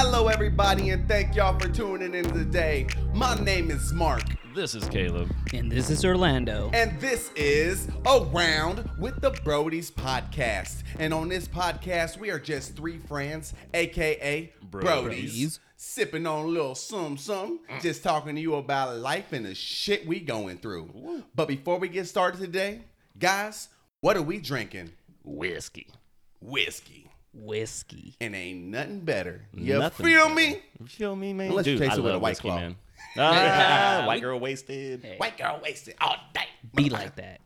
Hello everybody, and thank y'all for tuning in today. My name is Mark. This is Caleb. And this is Orlando. And this is A Round With The Brodies podcast. And on this podcast, we are just three friends, a.k.a. Brodies. Sipping on a little something, just talking to you about life and the shit we going through. Ooh. But before we get started today, guys, what are we drinking? Whiskey. And ain't nothing better. You feel me? You feel me, man? Unless you taste it with a White Claw. Man. White girl wasted. Hey. White girl wasted all day. Be like that.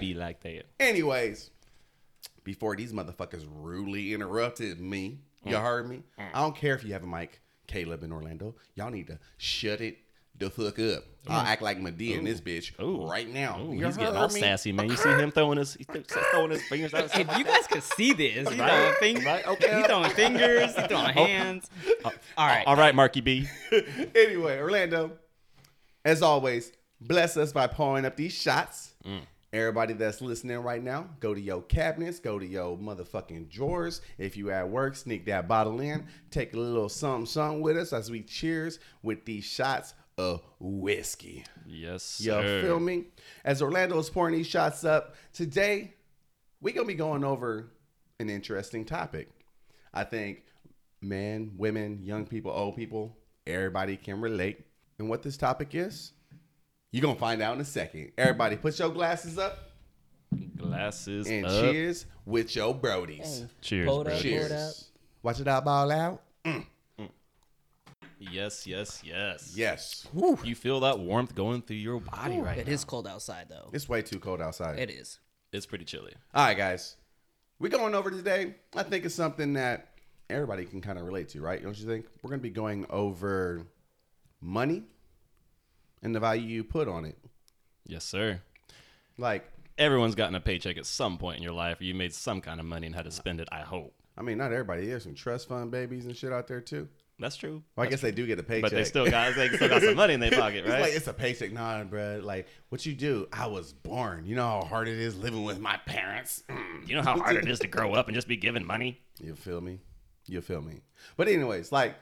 Be like that. Anyways, before these motherfuckers rudely interrupted me, you heard me? I don't care if you have a mic, Caleb and Orlando. Y'all need to shut it the fuck up. Ooh. I'll act like Madea in this bitch right now. Ooh, he's getting all sassy, man. You see him throwing his fingers out. If you guys could see this, he's throwing fingers, he's throwing hands. All right, Marky B. Anyway, Orlando, as always, bless us by pouring up these shots. Everybody that's listening right now, go to your cabinets, go to your motherfucking drawers. If you at work, sneak that bottle in. Take a little something with us as we cheers with these shots of whiskey. Yes, sir. You feel me? As Orlando is pouring these shots up, today we're going to be going over an interesting topic. I think men, women, young people, old people, everybody can relate. And what this topic is, you're going to find out in a second. Everybody, put your glasses up. And cheers with your Brodies. Hey, cheers, bro. Cheers. Watch it all ball out. Yes. Woo. You feel that warmth going through your body right now. It is cold outside, though. It's way too cold outside. It is. It's pretty chilly. All right, guys. We're going over today. I think it's something that everybody can kind of relate to, right? Don't you think? We're going to be going over money. And the value you put on it. Yes, sir. Like, everyone's gotten a paycheck at some point in your life, or you made some kind of money and how to spend it, I hope. I mean, not everybody. There's some trust fund babies and shit out there, too. That's true. Well, I guess they do get a paycheck. But they still got some money in their pocket, right? It's like, it's a paycheck. Nah, bro. Like, what you do? I was born. You know how hard it is living with my parents? You know how hard it is to grow up and just be given money? You feel me? But anyways, like,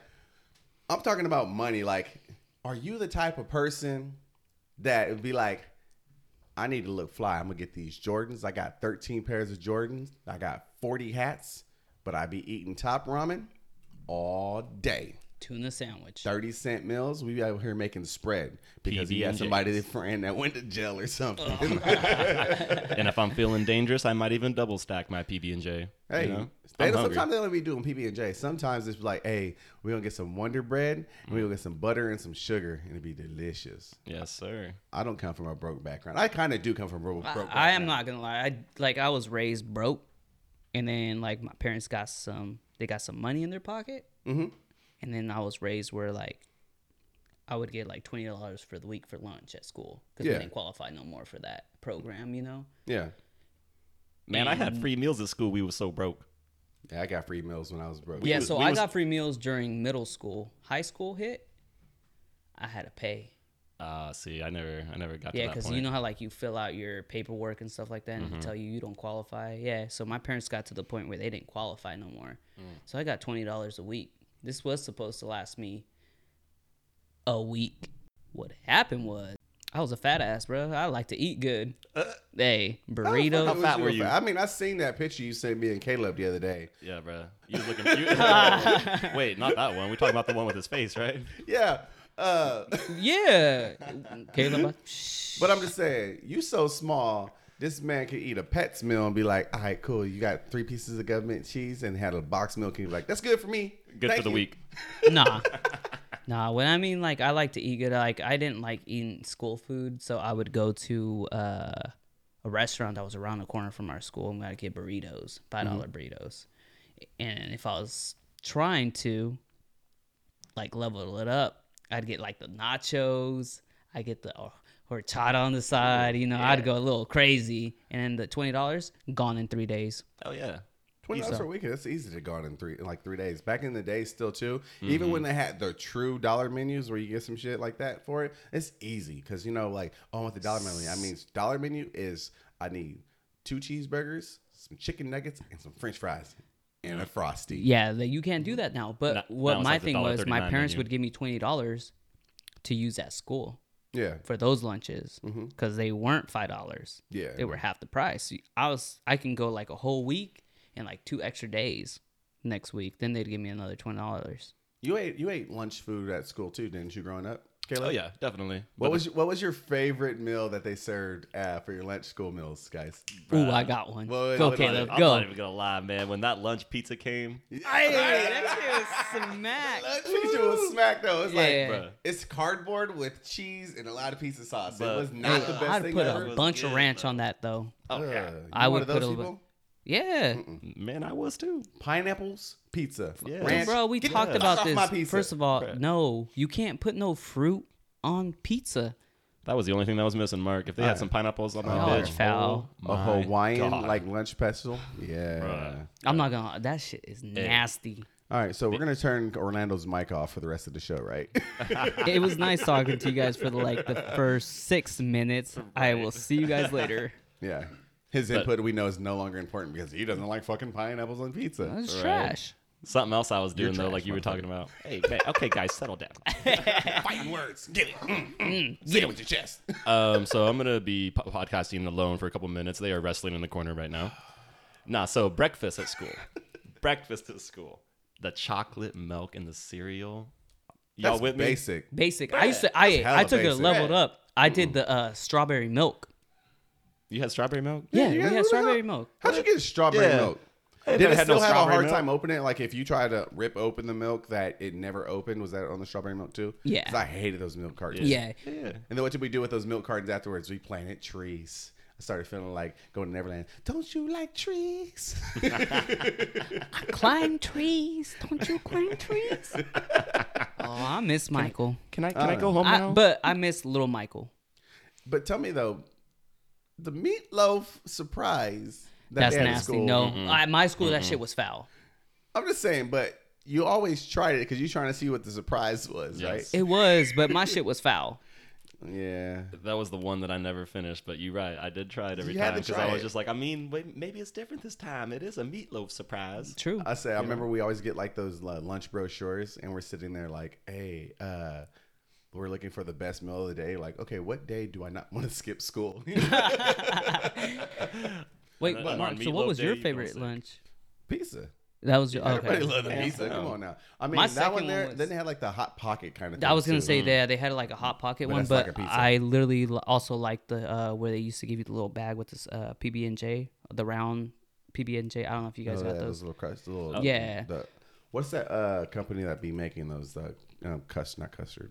I'm talking about money, like... Are you the type of person that would be like, I need to look fly. I'm going to get these Jordans. I got 13 pairs of Jordans. I got 40 hats, but I be eating Top Ramen all day. Tuna sandwich. 30-cent meals. We out here making the spread because he had somebody, a friend, that went to jail or something. And if I'm feeling dangerous, I might even double stack my PB&J. Hey, you know? Sometimes they only be doing PB&J. Sometimes it's like, hey, we're going to get some Wonder Bread, and we're going to get some butter and some sugar, and it'll be delicious. Yes, sir. I don't come from a broke background. I kind of do come from a broke background. I am not going to lie. I was raised broke, and then like my parents got some money in their pocket. Mm-hmm. And then I was raised where, like, I would get, like, $20 for the week for lunch at school. Because we didn't qualify no more for that program, you know? Yeah. Man, I had free meals at school. We were so broke. Yeah, I got free meals when I was broke. Yeah, so I got free meals during middle school. High school hit, I had to pay. See, I never got to that point. Yeah, because you know how, like, you fill out your paperwork and stuff like that, and they tell you don't qualify? Yeah, so my parents got to the point where they didn't qualify no more. So I got $20 a week. This was supposed to last me a week. What happened was, I was a fat ass, bro. I like to eat good. Hey, burrito. How fat were you? I mean, I seen that picture you sent me and Caleb the other day. Yeah, bro. You was looking... Wait, not that one. We're talking about the one with his face, right? Yeah. Yeah. Caleb. But I'm just saying, you so small... This man could eat a Pet's meal and be like, all right, cool. You got 3 pieces of government cheese and had a box milk. And be like, that's good for me. Good Thank for the you. Week. Nah. When I mean, like, I like to eat good. Like, I didn't like eating school food. So I would go to a restaurant that was around the corner from our school and I'd get burritos, $5 burritos. And if I was trying to, like, level it up, I'd get, like, the nachos. I get the... horchata on the side, you know, I'd go a little crazy. And the $20 gone in 3 days. Oh yeah. $20 per weekend. It's easy to go in 3 days. Back in the day still too. Mm-hmm. Even when they had the true dollar menus where you get some shit like that for it, it's easy. Cause you know, like, I want the dollar menu. I mean, dollar menu is I need 2 cheeseburgers, some chicken nuggets, and some French fries. and a Frosty. Yeah, you can't do that now. But what my thing was, my parents would give me $20 to use at school. Yeah. For those lunches, because they weren't $5. Yeah. They were half the price. I can go like a whole week and like 2 extra days next week. Then they'd give me another $20. You ate lunch food at school too, didn't you, growing up? Caleb? Oh yeah, definitely. What was your favorite meal that they served for your lunch school meals, guys? Ooh, I got one. Well, go, Caleb. I'm not even gonna lie, man. When that lunch pizza came, that shit was smack. The lunch pizza was smack though. It's like, bruh, it's cardboard with cheese and a lot of pizza sauce. But it was not the best thing ever. I'd put a bunch of ranch on that though. Oh yeah, I would put a little. Yeah. Mm-mm. Man, I was too. Pineapples, pizza, ranch. Bro, we talked about this. First of all, no, you can't put no fruit on pizza. That was the only thing that was missing, Mark. If they had some pineapples on that bitch. Foul. A Hawaiian, like, lunch pretzel. Yeah. Bruh. I'm not going to. That shit is nasty. All right, so we're going to turn Orlando's mic off for the rest of the show, right? It was nice talking to you guys for, the first 6 minutes. Right. I will see you guys later. Yeah. His input, we know, is no longer important because he doesn't like fucking pineapples on pizza. That's right. Trash. Something else I was doing, though, like you were talking about. Hey, okay, guys, settle down. Fighting words. Get it. Say it with your chest. So I'm going to be podcasting alone for a couple minutes. They are wrestling in the corner right now. Nah, so breakfast at school. The chocolate milk and the cereal. Y'all That's with basic. Me? Basic. Yeah. I took it leveled up. I did the strawberry milk. You had strawberry milk? Yeah, we had strawberry milk. How'd you get strawberry milk? Did it still have a hard time opening it? Like, if you try to rip open the milk that it never opened, was that on the strawberry milk too? Yeah. Because I hated those milk cartons. Yeah. And then what did we do with those milk cartons afterwards? We planted trees. I started feeling like going to Neverland. Don't you like trees? I climb trees. Don't you climb trees? I miss Michael. Can I go home now? But I miss little Michael. But tell me, though. The meatloaf surprise. That's nasty. No, my school, that shit was foul. I'm just saying, but you always tried it because you're trying to see what the surprise was, right? It was, but my shit was foul. Yeah. That was the one that I never finished, but you're right. I did try it every time because I was just like, maybe it's different this time. It is a meatloaf surprise. True. I remember we always get like those lunch brochures and we're sitting there like, hey, we're looking for the best meal of the day. Like, okay, what day do I not want to skip school? Wait, Mark, so what was your favorite lunch? Pizza. That was your... Okay. Everybody loved the pizza. Come on now. I mean, that one there, then they had like the Hot Pocket kind of thing. I was going to say that they had like a Hot Pocket one, but I literally also liked the where they used to give you the little bag with this PB&J, the round PB&J. I don't know if you guys got those. Those little crusts. Yeah. What's that company that be making those... like Uncrustables?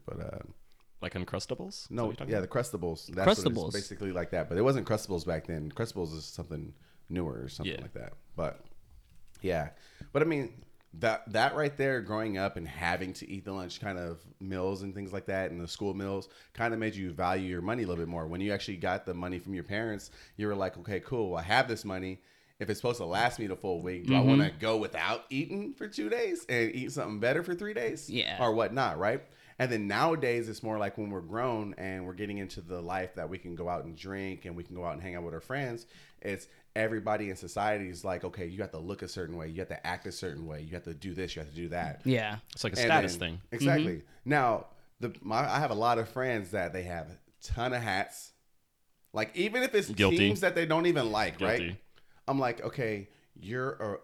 No, the Crustables. That's Crustables. Basically like that, but it wasn't Crustables back then. Crustables is something newer or something like that. But I mean that right there, growing up and having to eat the lunch kind of meals and things like that, and the school meals kind of made you value your money a little bit more. When you actually got the money from your parents, you were like, okay, cool, I have this money. If it's supposed to last me the full week, do I want to go without eating for 2 days and eat something better for 3 days? Yeah. Or whatnot, right? And then nowadays, it's more like when we're grown and we're getting into the life that we can go out and drink and we can go out and hang out with our friends. It's everybody in society is like, okay, you have to look a certain way. You have to act a certain way. You have to do this. You have to do that. Yeah. It's like a status thing. Exactly. Mm-hmm. Now, I have a lot of friends that they have a ton of hats. Like, even if it's teams that they don't even like, right? I'm like, okay, you're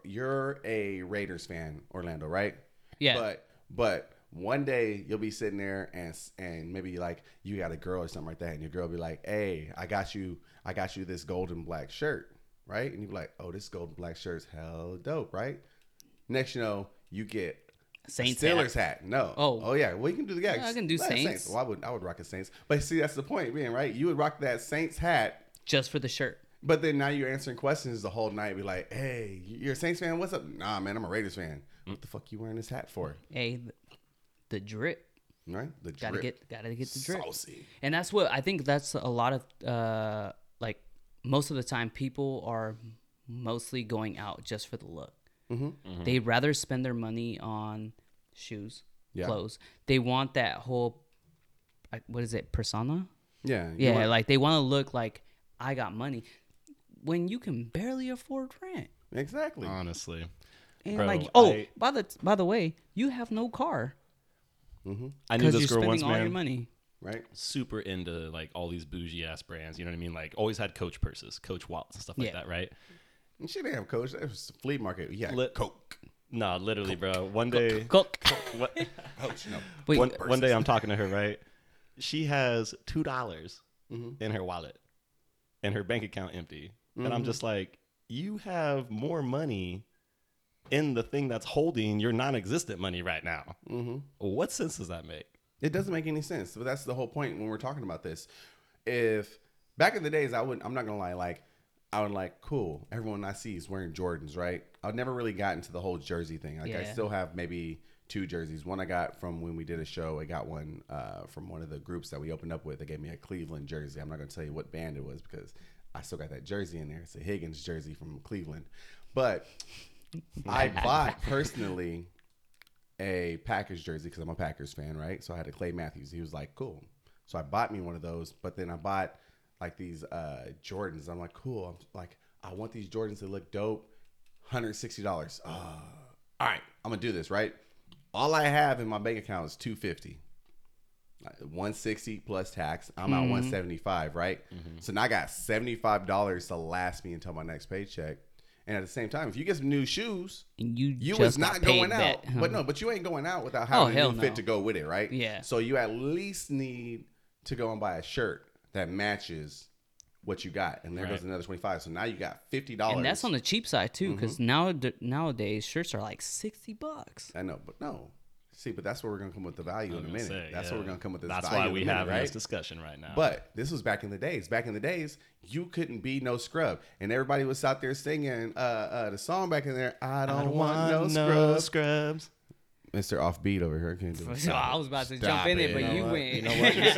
a Raiders fan, Orlando, right? Yeah. But one day you'll be sitting there and maybe like you got a girl or something like that, and your girl will be like, hey, I got you this gold and black shirt, right? And you be like, oh, this gold and black shirt's hella dope, right? Next, you get Saints Steelers hat. No. Oh yeah. Well, you can do the guy. Yeah, I can do Saints. Well, I would rock a Saints. But see, that's the point, man, right? You would rock that Saints hat just for the shirt. But then now you're answering questions the whole night. Be like, hey, you're a Saints fan? What's up? Nah, man, I'm a Raiders fan. What the fuck you wearing this hat for? Hey, the drip. Right? The drip. Gotta get the drip. Saucy. And that's what I think that's a lot of, most of the time people are mostly going out just for the look. Mm-hmm. Mm-hmm. They'd rather spend their money on shoes, clothes. They want that whole, what is it, persona? Yeah. Yeah, they want to look like I got money. When you can barely afford rent. Exactly. Honestly. And bro, like, by the way, you have no car. Mm-hmm. I knew this girl once, man. Because you're spending all your money. Right. Super into like all these bougie ass brands. You know what I mean? Like always had Coach purses, Coach wallets and stuff like that. Right. She didn't have Coach. It was a flea market. Yeah. Coke. Nah, literally, Coke. Bro. One day. Coke. What? Coach, no. Wait, one day I'm talking to her, right? She has $2 mm-hmm. in her wallet and her bank account empty. Mm-hmm. And I'm just like, you have more money in the thing that's holding your non-existent money right now. Mm-hmm. What sense does that make? It doesn't make any sense. But that's the whole point when we're talking about this. If back in the days, I'm not going to lie, like, I would like, cool, everyone I see is wearing Jordans, right? I've never really gotten into the whole jersey thing. Like, yeah. I still have maybe two jerseys. One I got from when we did a show. I got one from one of the groups that we opened up with. They gave me a Cleveland jersey. I'm not going to tell you what band it was because I still got that jersey in there. It's a Higgins jersey from Cleveland. But I bought personally a Packers jersey because I'm a Packers fan, right? So I had a Clay Matthews. He was like, cool. So I bought me one of those, but then I bought like these Jordans. I'm like, cool. I'm like, I want these Jordans to look dope. $160. All right, I'm gonna do this, right? All I have in my bank account is $250. $160 plus tax. I'm at $175, right? Mm-hmm. So now I got $75 to last me until my next paycheck. And at the same time, if you get some new shoes, and you was not going out. Huh? But you ain't going out without having a new fit to go with it, right? Yeah. So you at least need to go and buy a shirt that matches what you got, and there goes another $25. So now you got $50, and that's on the cheap side too, because nowadays shirts are like $60. I know, but no, see, but that's where we're gonna come with the value in a minute. That's where we're gonna come with this. That's why we have this discussion right now. But this was back in the days. Back in the days, you couldn't be no scrub, and everybody was out there singing the song back in there. I don't want no scrubs. Mr. Offbeat over here can't do it. So I was about to jump in it, but you went. You know what? You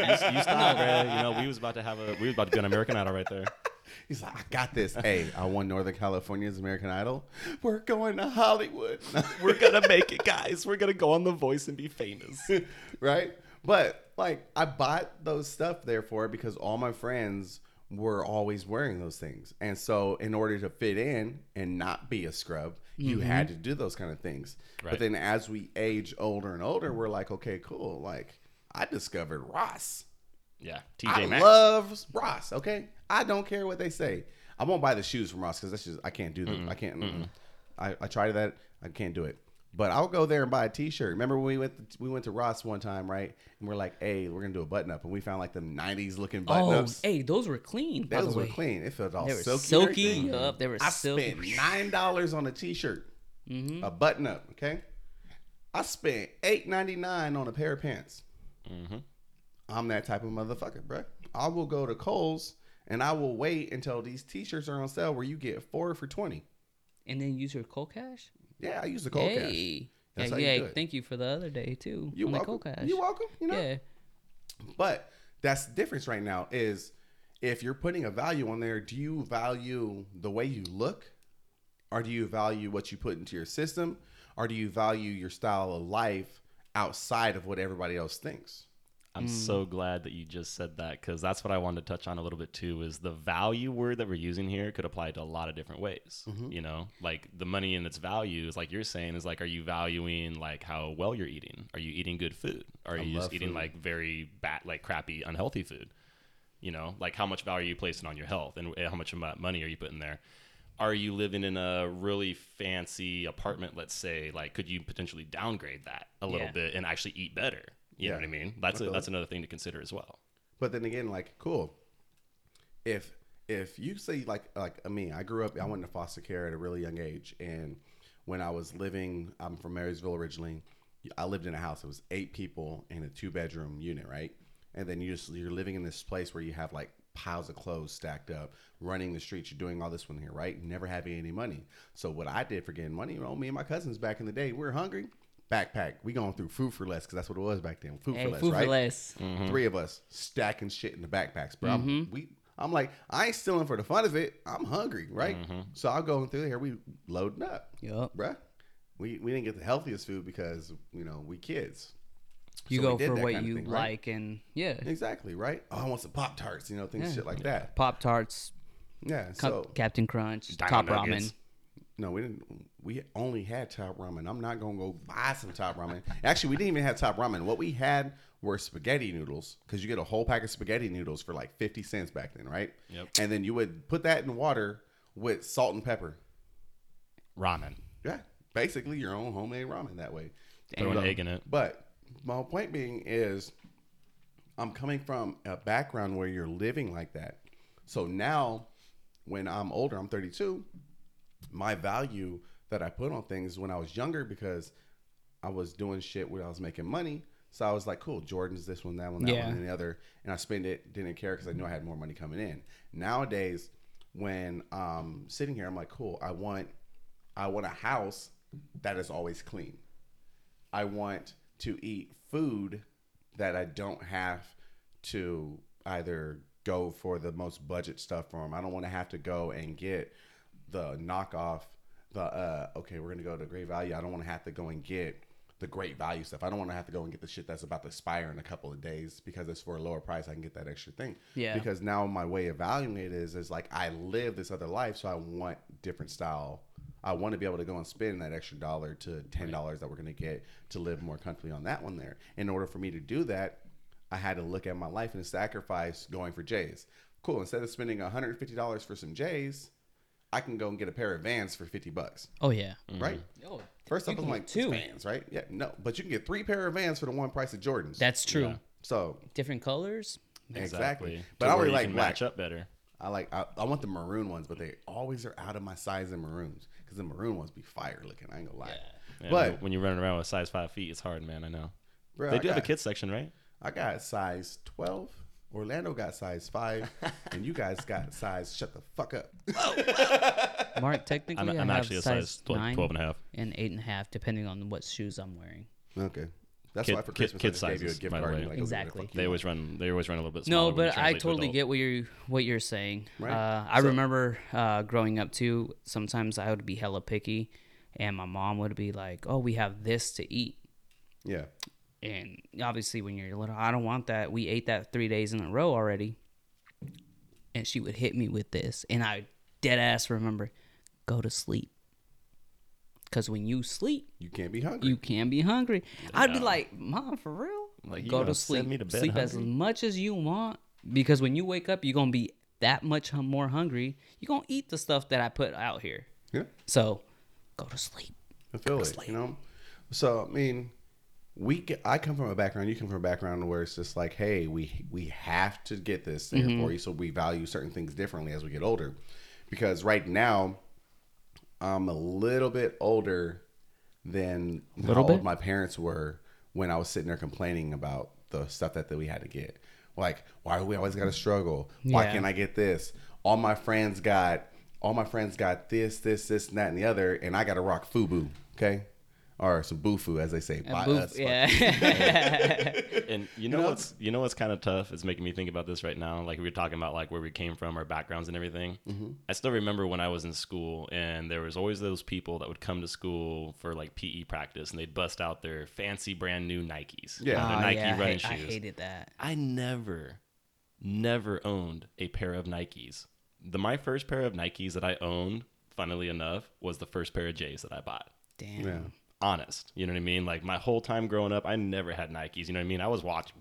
stop, man. You know, we was about to do an American Idol right there. He's like, I got this. Hey, I won Northern California's American Idol. We're going to Hollywood. We're gonna make it, guys. We're gonna go on The Voice and be famous, right? But like, I bought those stuff therefore because all my friends were always wearing those things, and so in order to fit in and not be a scrub. You had to do those kind of things. Right. But then as we age older and older, we're like, okay, cool. Like, I discovered Ross. Yeah. TJ Maxx. I love Ross, okay? I don't care what they say. I won't buy the shoes from Ross because that's just, I can't do them. Mm-hmm. I can't. Mm-hmm. I tried that. I can't do it. But I'll go there and buy a T-shirt. Remember when we went to Ross one time, right? And we're like, hey, we're going to do a button-up. And we found like the 90s looking button-ups. Oh, hey, those were clean. Those were clean. It felt all silky. They were silky. I spent $9 on a T-shirt, a button-up, okay? I spent $8.99 on a pair of pants. Mm-hmm. I'm that type of motherfucker, bro. I will go to Kohl's and I will wait until these T-shirts are on sale where you get 4 for $20. And then use your Kohl cash? Yeah, I use the cold cash. That's how you do it. Thank you for the other day too. You're welcome. You're welcome. You know. Yeah. But that's the difference right now is if you're putting a value on there, do you value the way you look, or do you value what you put into your system, or do you value your style of life outside of what everybody else thinks? I'm so glad that you just said that because that's what I wanted to touch on a little bit too is the value word that we're using here could apply to a lot of different ways. Mm-hmm. You know, like the money and its value is like you're saying is like, are you valuing like how well you're eating? Are you eating good food? Are you just eating like very bad, like crappy, unhealthy food? You know, like how much value are you placing on your health and how much money are you putting there? Are you living in a really fancy apartment? Let's say like, could you potentially downgrade that a little bit and actually eat better? You know what I mean? That's another thing to consider as well. But then again, like, cool. If you say like me, I grew up, I went into foster care at a really young age. And when I was living, I'm from Marysville originally. I lived in a house. It was 8 people in a 2-bedroom unit, right? And then you're living in this place where you have like piles of clothes stacked up, running the streets. You're doing all this one here, right? Never having any money. So what I did for getting money, me and my cousins back in the day, we were hungry. Backpack. We going through food for less because that's what it was back then. Food for less, right? Mm-hmm. 3 of us stacking shit in the backpacks, bro. Mm-hmm. I'm like, I ain't stealing for the fun of it. I'm hungry, right? Mm-hmm. So I'm going through here. We loading up, bro. We didn't get the healthiest food because we kids. You go for what you like, right? Oh, I want some Pop-Tarts, things shit like that. Pop-Tarts, Captain Crunch, Top Ramen. No, we didn't. We only had top ramen. I'm not going to go buy some top ramen. Actually, we didn't even have top ramen. What we had were spaghetti noodles, because you get a whole pack of spaghetti noodles for like 50 cents back then, right? Yep. And then you would put that in water with salt and pepper. Ramen. Yeah. Basically your own homemade ramen that way. Throw an egg in it. But my whole point being is I'm coming from a background where you're living like that. So now when I'm older, I'm 32, my value that I put on things when I was younger, because I was doing shit where I was making money. So I was like, cool, Jordan's this one, that one, that one, and the other. And I spend it, didn't care because I knew I had more money coming in. Nowadays, when I'm sitting here, I'm like, cool, I want a house that is always clean. I want to eat food that I don't have to either go for the most budget stuff from. I don't want to have to go and get the knockoff, we're going to go to Great Value. I don't want to have to go and get the Great Value stuff. I don't want to have to go and get the shit that's about to expire in a couple of days because it's for a lower price. I can get that extra thing. Yeah. Because now my way of valuing it is like I live this other life, so I want different style. I want to be able to go and spend that extra dollar to $10 that we're going to get to live more comfortably on that one there. In order for me to do that, I had to look at my life and sacrifice going for J's. Cool. Instead of spending $150 for some J's, I can go and get a pair of Vans for $50. Oh yeah. Mm-hmm. Right. Oh, first off, I'm like, two Vans, right? Yeah. No, but you can get 3 pair of Vans for the one price of Jordans. That's true. Yeah. So different colors. Exactly. But I already like black. Match up better. I want the maroon ones, but they always are out of my size in maroons, because the maroon ones be fire looking. I ain't gonna lie. Yeah. But when you're running around with a size 5 feet, it's hard, man. I know. Bro, they do have a kids section, right? I got size 12. Orlando got size 5, and you guys got size. Shut the fuck up. Mark, technically, I'm actually a size 12 and a half and 8.5, depending on what shoes I'm wearing. Okay, that's why for Christmas I gave you a gift card. Like, exactly. They always run a little bit smaller. No, but I totally get what you're saying. Right? I remember growing up too. Sometimes I would be hella picky, and my mom would be like, "Oh, we have this to eat." Yeah. And obviously when you're little, I don't want that. We ate that 3 days in a row already. And she would hit me with this. And I dead ass remember, go to sleep. Because when you sleep, you can't be hungry. Yeah. I'd be like, Mom, for real? Like, go to sleep. To bed sleep hungry? As much as you want. Because when you wake up, you're going to be that much more hungry. You're going to eat the stuff that I put out here. Yeah. So go to sleep. I feel it, you know? So, I mean... I come from a background, you come from a background where it's just like, hey, we have to get this there for you, so we value certain things differently as we get older. Because right now, I'm a little bit older than how old my parents were when I was sitting there complaining about the stuff that we had to get. Like, why do we always got to struggle? Why can't I get this? All my friends got this, and that, and the other, and I got to rock FUBU, okay? Or some boofu, as they say, by us. Yeah. And you know what's kind of tough is making me think about this right now. Like we were talking about, like where we came from, our backgrounds, and everything. Mm-hmm. I still remember when I was in school, and there was always those people that would come to school for like PE practice, and they'd bust out their fancy brand new Nikes. Yeah, their Nike running shoes. I hated that. I never owned a pair of Nikes. My first pair of Nikes that I owned, funnily enough, was the first pair of J's that I bought. Damn. Yeah. Honest, you know what I mean? Like my whole time growing up, I never had Nikes. You know what I mean? I was watching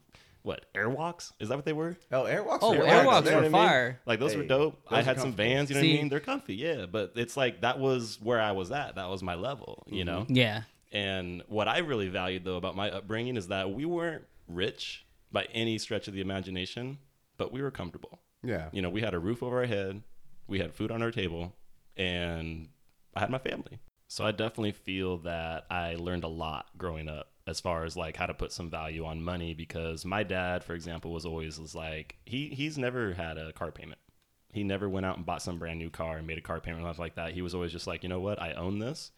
Airwalks? Is that what they were? Oh, Airwalks. Oh, Airwalks were fire. Like those were dope. I had some Vans. You know what I mean? They're comfy, yeah. But it's like that was where I was at. That was my level, you know? Yeah. And what I really valued though about my upbringing is that we weren't rich by any stretch of the imagination, but we were comfortable. Yeah. You know, we had a roof over our head, we had food on our table, and I had my family. So I definitely feel that I learned a lot growing up as far as like how to put some value on money, because my dad, for example, was like, he's never had a car payment. He never went out and bought some brand new car and made a car payment or nothing like that. He was always just like, you know what? I own this.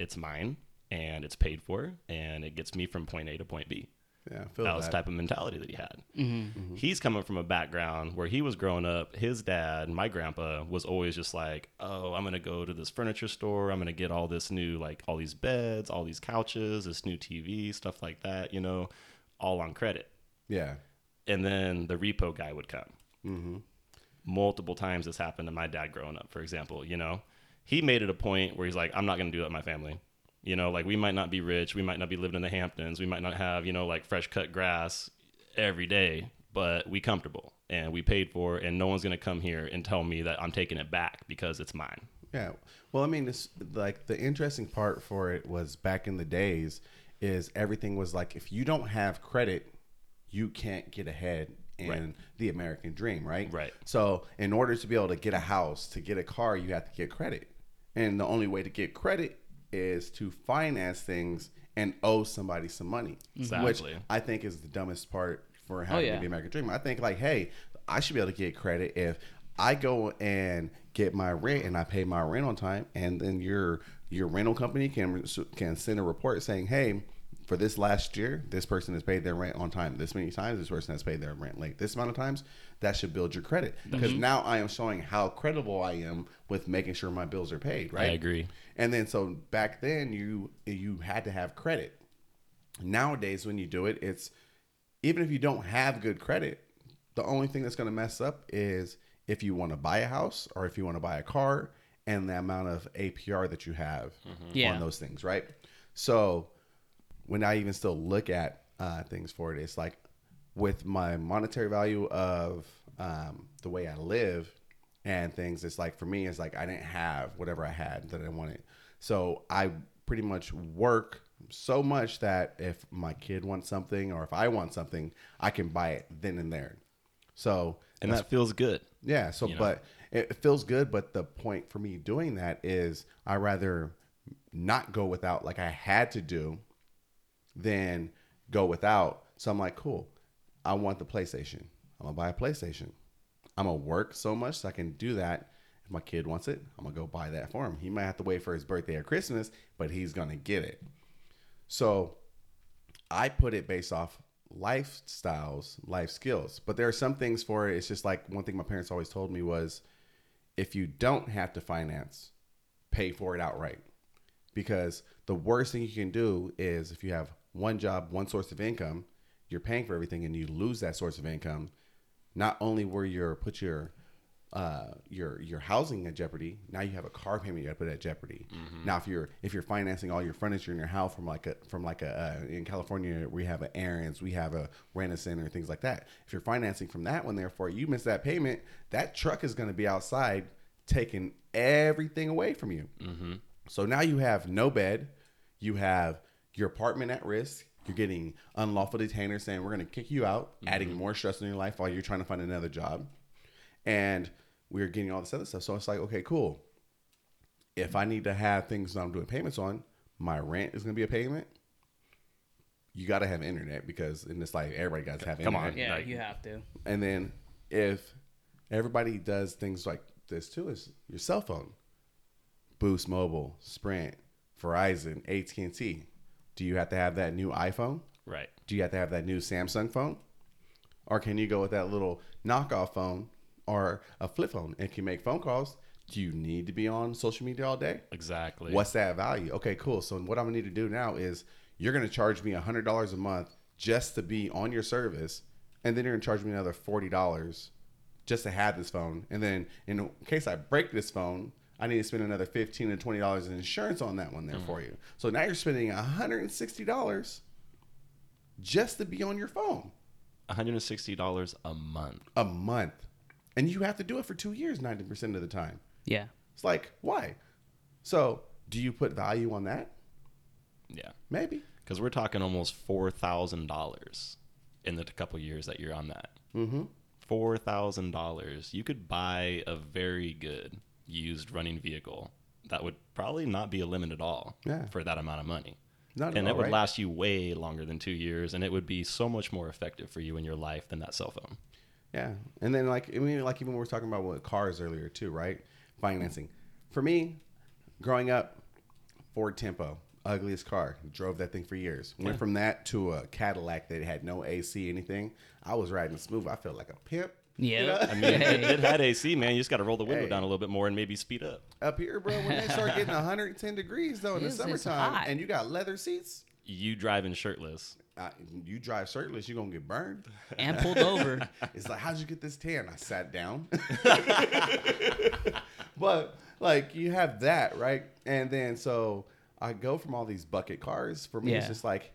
It's mine and it's paid for and it gets me from point A to point B. Yeah, I feel that was the type of mentality that he had. Mm-hmm. Mm-hmm. He's coming from a background where he was growing up. His dad, my grandpa, was always just like, oh, I'm going to go to this furniture store. I'm going to get all this new, like all these beds, all these couches, this new TV, stuff like that, you know, all on credit. Yeah. And then the repo guy would come. Mm-hmm. Multiple times this happened to my dad growing up, for example, you know. he made it a point where he's like, I'm not going to do that with my family. You know, like, we might not be rich. We might not be living in the Hamptons. We might not have, you know, like, fresh cut grass every day, but we comfortable and we paid for it, and no one's going to come here and tell me that I'm taking it back because it's mine. Yeah. Well, I mean, it's like the interesting part for it was back in the days is everything was like, if you don't have credit, you can't get ahead in the American dream, right? Right. So in order to be able to get a house, to get a car, you have to get credit. And the only way to get credit is to finance things and owe somebody some money. Exactly. Which I think is the dumbest part for having the American dream. I think like, hey, I should be able to get credit if I go and get my rent and I pay my rent on time, and then your rental company can send a report saying, hey, for this last year, this person has paid their rent on time this many times, this person has paid their rent late this amount of times. That should build your credit, because now I am showing how credible I am with making sure my bills are paid, right? I agree. And then so back then you had to have credit. Nowadays when you do it, it's even if you don't have good credit, the only thing that's going to mess up is if you want to buy a house or if you want to buy a car and the amount of APR that you have on those things, right? So when I even still look at things for it, it's like with my monetary value of the way I live and things, it's like for me, it's like I didn't have whatever I had that I wanted. So I pretty much work so much that if my kid wants something or if I want something, I can buy it then and there. So and that feels good. Yeah. So, but it feels good. But the point for me doing that is I rather not go without like I had to do than go without. So I'm like, cool. I want the PlayStation. I'm going to buy a PlayStation. I'm going to work so much so I can do that. If my kid wants it, I'm going to go buy that for him. He might have to wait for his birthday or Christmas, but he's going to get it. So I put it based off lifestyles, life skills. But there are some things for it. It's just like one thing my parents always told me was, if you don't have to finance, pay for it outright. Because the worst thing you can do is if you have one job, one source of income, you're paying for everything and you lose that source of income. Not only were you put your housing at jeopardy, now you have a car payment you got to put at jeopardy. Mm-hmm. Now, if you're financing all your furniture in your house from in California, we have an Aaron's, we have a Rent-A-Center and things like that. If you're financing from that one, therefore you miss that payment, that truck is going to be outside taking everything away from you. Mm-hmm. So now you have no bed, you have your apartment at risk, you're getting unlawful detainers saying we're going to kick you out, mm-hmm. adding more stress in your life while you're trying to find another job. And we're getting all this other stuff. So it's like, okay, cool. If I need to have things that I'm doing payments on, my rent is going to be a payment. You got to have internet, because in this life, everybody got to have internet. Come on. Yeah, like, you have to. And then if everybody does things like this too, is your cell phone, Boost Mobile, Sprint, Verizon, AT&T. Do you have to have that new iPhone? Right. Do you have to have that new Samsung phone? Or can you go with that little knockoff phone or a flip phone and can make phone calls? Do you need to be on social media all day? Exactly. What's that value? Okay, cool. So what I'm going to need to do now is you're going to charge me $100 a month just to be on your service, and then you're going to charge me another $40 just to have this phone. And then in case I break this phone, I need to spend another $15 to $20 in insurance on that one there for you. So now you're spending $160 just to be on your phone. $160 a month. A month. And you have to do it for 2 years 90% of the time. Yeah. It's like, why? So do you put value on that? Yeah. Maybe. Because we're talking almost $4,000 in the couple years that you're on that. Mm-hmm. $4,000. You could buy a very good used running vehicle that would probably not be a limit at all for that amount of money. Not and all, it would last you way longer than 2 years, and it would be so much more effective for you in your life than that cell phone. Yeah. And then like even we were talking about with cars earlier too, right? Financing. For me, growing up, Ford Tempo, ugliest car, drove that thing for years. Went from that to a Cadillac that had no AC, anything. I was riding smooth. I felt like a pimp. Yeah, you know? I mean, it had AC, man. You just got to roll the window down a little bit more and maybe speed up. Up here, bro, when they start getting 110 degrees, though, in the summertime, and you got leather seats. You driving shirtless. You drive shirtless, you're going to get burned. And pulled over. It's like, how'd you get this tan? I sat down. But Like, you have that, right? And then, so I go from all these bucket cars. For me, it's just like,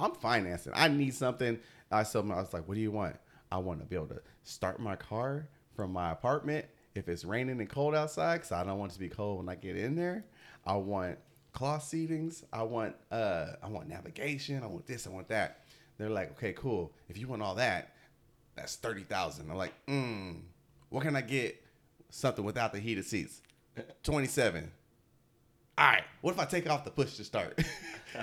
I'm financing. I need something. I was like, what do you want? I want to be able to start my car from my apartment if it's raining and cold outside, because I don't want it to be cold when I get in there. I want cloth seatings. I want navigation. I want this. I want that. They're like, okay, cool. If you want all that, that's $30,000. I'm like, what can I get? Something without the heated seats. $27,000. All right. What if I take off the push to start?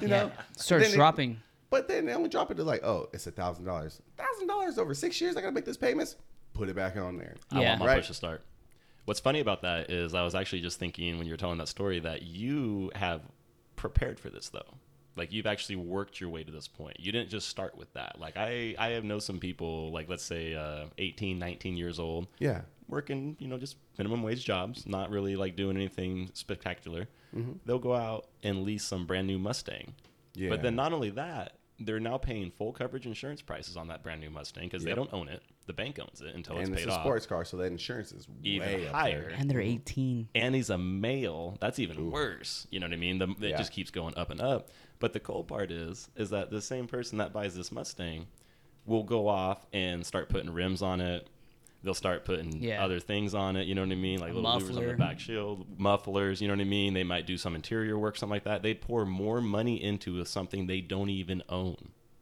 you know? Starts dropping. But then they only drop it to like, oh, it's $1,000. $1,000 over 6 years. I got to make those payments. Put it back on there. Yeah. I want my push to start. What's funny about that is I was actually just thinking when you were telling that story that you have prepared for this, though. Like, you've actually worked your way to this point. You didn't just start with that. Like, I have known some people, like, let's say 18, 19 years old. Yeah. Working, you know, just minimum wage jobs, not really, like, doing anything spectacular. Mm-hmm. They'll go out and lease some brand new Mustang. Yeah. But then not only that, they're now paying full coverage insurance prices on that brand new Mustang because they don't own it. The bank owns it until it's paid off. And it's a sports car, so that insurance is even higher. And they're 18. And he's a male. That's even worse. You know what I mean? It just keeps going up and up. But the cool part is that the same person that buys this Mustang will go off and start putting rims on it. They'll start putting other things on it, you know what I mean? Like little louvers on the back shield, mufflers, you know what I mean? They might do some interior work, something like that. They pour more money into something they don't even own.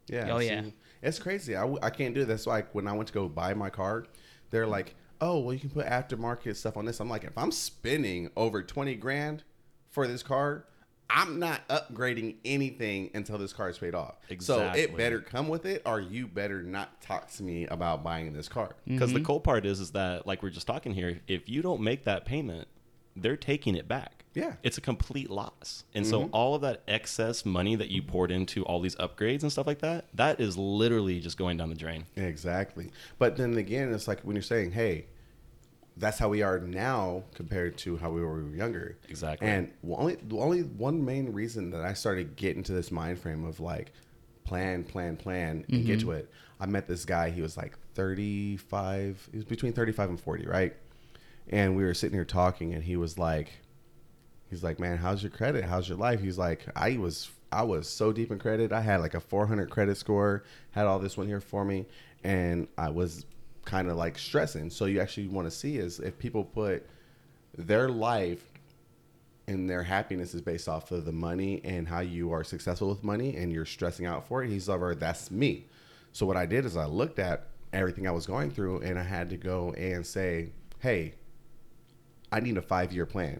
Yeah. Oh, yeah. See, it's crazy. I can't do it. That's like when I went to go buy my car, they're like, oh, well, you can put aftermarket stuff on this. I'm like, if I'm spending over $20,000 for this car, I'm not upgrading anything until this car is paid off. Exactly. So it better come with it, or you better not talk to me about buying this car. Because the cool part is that, like we're just talking here, if you don't make that payment, they're taking it back. Yeah. It's a complete loss. And so all of that excess money that you poured into all these upgrades and stuff like that, that is literally just going down the drain. Exactly. But then again, it's like when you're saying, hey, that's how we are now compared to how we were younger. Exactly. And only one main reason that I started getting to this mind frame of like plan and get to it. I met this guy. He was like 35. He was between 35 and 40, right? And we were sitting here talking, and he's like, man, how's your credit? How's your life? He's like, I was so deep in credit. I had like a 400 credit score, had all this one here for me, and I was kind of like stressing. So you actually want to see is if people put their life and their happiness is based off of the money and how you are successful with money, and you're stressing out for it. He's like, that's me. So what I did is I looked at everything I was going through, and I had to go and say, hey, I need a 5-year plan.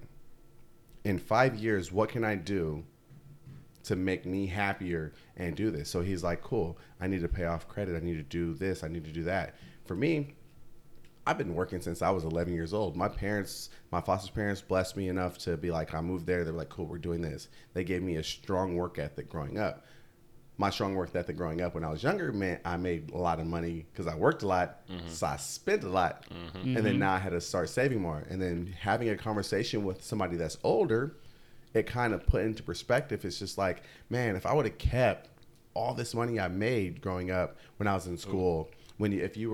In 5 years, what can I do to make me happier and do this? So he's like, cool, I need to pay off credit. I need to do this. I need to do that. For me, I've been working since I was 11 years old. My foster parents blessed me enough to be like, I moved there. They were like, cool, we're doing this. They gave me a strong work ethic growing up. My strong work ethic growing up when I was younger meant I made a lot of money because I worked a lot, so I spent a lot. And then now I had to start saving more. And then having a conversation with somebody that's older, it kind of put into perspective. It's just like, man, if I would have kept all this money I made growing up when I was in school, if you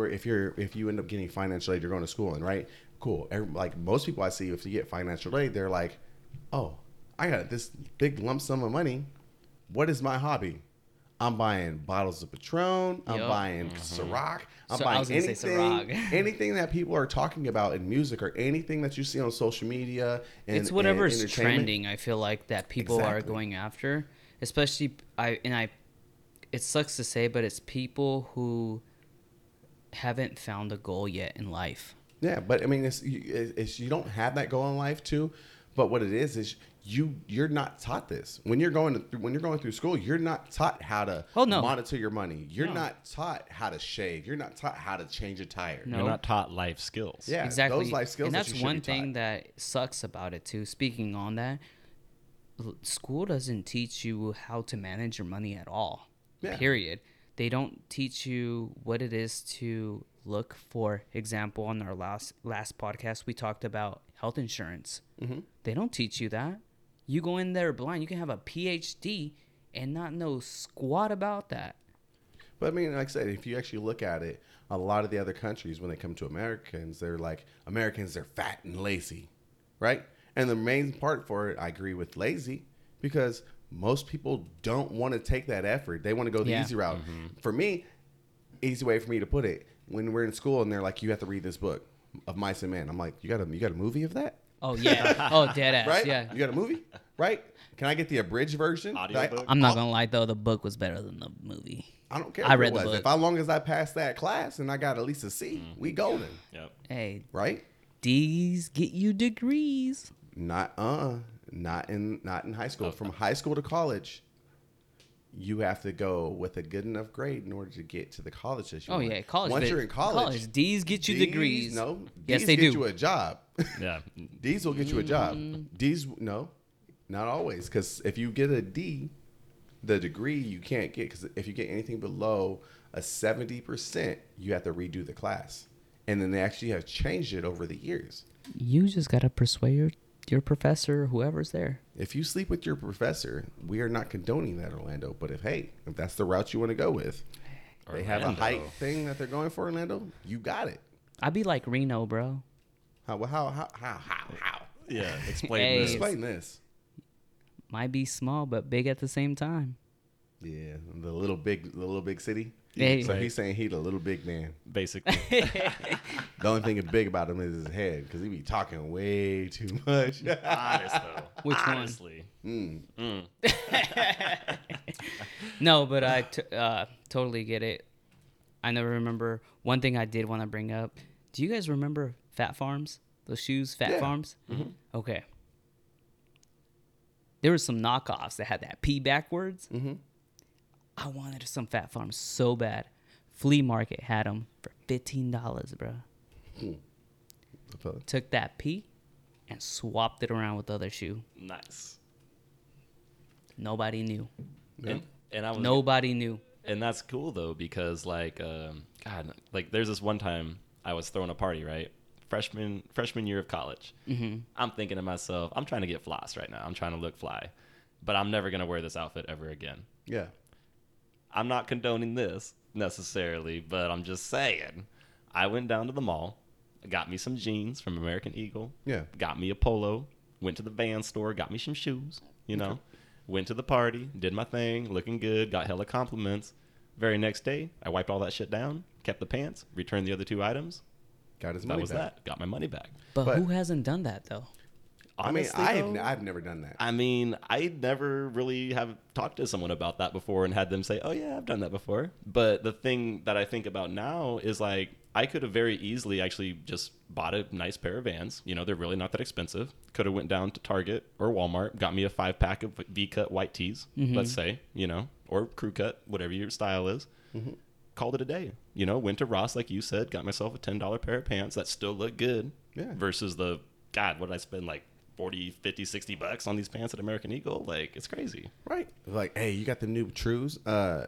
end up getting financial aid, you're going to school, and right, cool. Like most people I see, if you get financial aid, they're like, "Oh, I got this big lump sum of money. What is my hobby? I'm buying bottles of Patron. I'm buying Ciroc. I'm buying anything that people are talking about in music or anything that you see on social media. And it's whatever's trending. I feel like that people are going after, especially It sucks to say, but it's people who haven't found a goal yet in life. Yeah, but I mean, you don't have that goal in life too. But what it is you're not taught this when you're going through school. You're not taught how to monitor your money. You're not taught how to shave. You're not taught how to change a tire. No. You're not taught life skills. Yeah, exactly. Those life skills, and that's one thing that sucks about it too. Speaking on that, school doesn't teach you how to manage your money at all. Yeah. Period. They don't teach you what it is to look for. Example, on our last podcast, we talked about health insurance. They don't teach you that. You go in there blind. You can have a PhD and not know squat about that. But I mean, like I said, if you actually look at it, a lot of the other countries, when they come to Americans, they're like, Americans are fat and lazy, right? And the main part for it, I agree with lazy, because most people don't want to take that effort. They want to go the easy route. Mm-hmm. For me, easy way for me to put it, when we're in school and they're like, you have to read this book of Mice and Men. I'm like, you got a movie of that? Oh, yeah. Oh, dead ass. Right? Yeah. You got a movie? Right? Can I get the abridged version? Audiobook? I'm not going to lie, though. The book was better than the movie. I don't care. I read the book. If as long as I passed that class and I got at least a C, we golden. Yep. Hey. Right? D's get you degrees. Not in high school. Okay. From high school to college, you have to go with a good enough grade in order to get to the college that you want. Oh, yeah. College. Once you're in college. D's get you degrees. No. Yes, they do. D's get you a job. Yeah. D's will get you a job. D's, no. Not always. Because if you get a D, the degree you can't get. Because if you get anything below a 70%, you have to redo the class. And then they actually have changed it over the years. You just got to persuade your professor, whoever's there. If you sleep with your professor, we are not condoning that, Orlando. But if that's the route you want to go with, Orlando. They have a height thing that they're going for, Orlando, you got it. I'd be like Reno, bro. How? Yeah, explain this. Might be small, but big at the same time. Yeah, the little big city. Hey. So he's saying he's a little big man, basically. The only thing big about him is his head, because he be talking way too much. Honest though. Which honestly. One? No, but I totally get it. I never remember. One thing I did want to bring up. Do you guys remember Fat Farms? Those shoes, Fat Farms? Mm-hmm. Okay. There were some knockoffs that had that P backwards. Mm-hmm. I wanted some Fat Farms so bad. Flea Market had them for $15, bro. Mm. Took that P and swapped it around with the other shoe. Nice. Nobody knew. Yeah. Nobody knew. And that's cool, though, because, like, there's this one time I was throwing a party, right? Freshman year of college. Mm-hmm. I'm thinking to myself, I'm trying to get floss right now. I'm trying to look fly, but I'm never going to wear this outfit ever again. Yeah. I'm not condoning this necessarily, but I'm just saying. I went down to the mall, got me some jeans from American Eagle. Yeah. Got me a polo, went to the Vans store, got me some shoes, okay. Went to the party, did my thing, looking good, got hella compliments. Very next day, I wiped all that shit down, kept the pants, returned the other two items. Got his money back. Got my money back. But who hasn't done that, though? Honestly, I've never done that. I mean, I never really have talked to someone about that before and had them say, oh, yeah, I've done that before. But the thing that I think about now is, like, I could have very easily actually just bought a nice pair of Vans. They're really not that expensive. Could have went down to Target or Walmart, got me a 5-pack of V-cut white tees, mm-hmm. let's say, or crew cut, whatever your style is. Mm-hmm. Called it a day, went to Ross, like you said, got myself a $10 pair of pants that still look good. Yeah. Versus the, God, what did I spend, like $40, $50, $60 on these pants at American Eagle? Like, it's crazy. Right. Like, hey, you got the new Trues?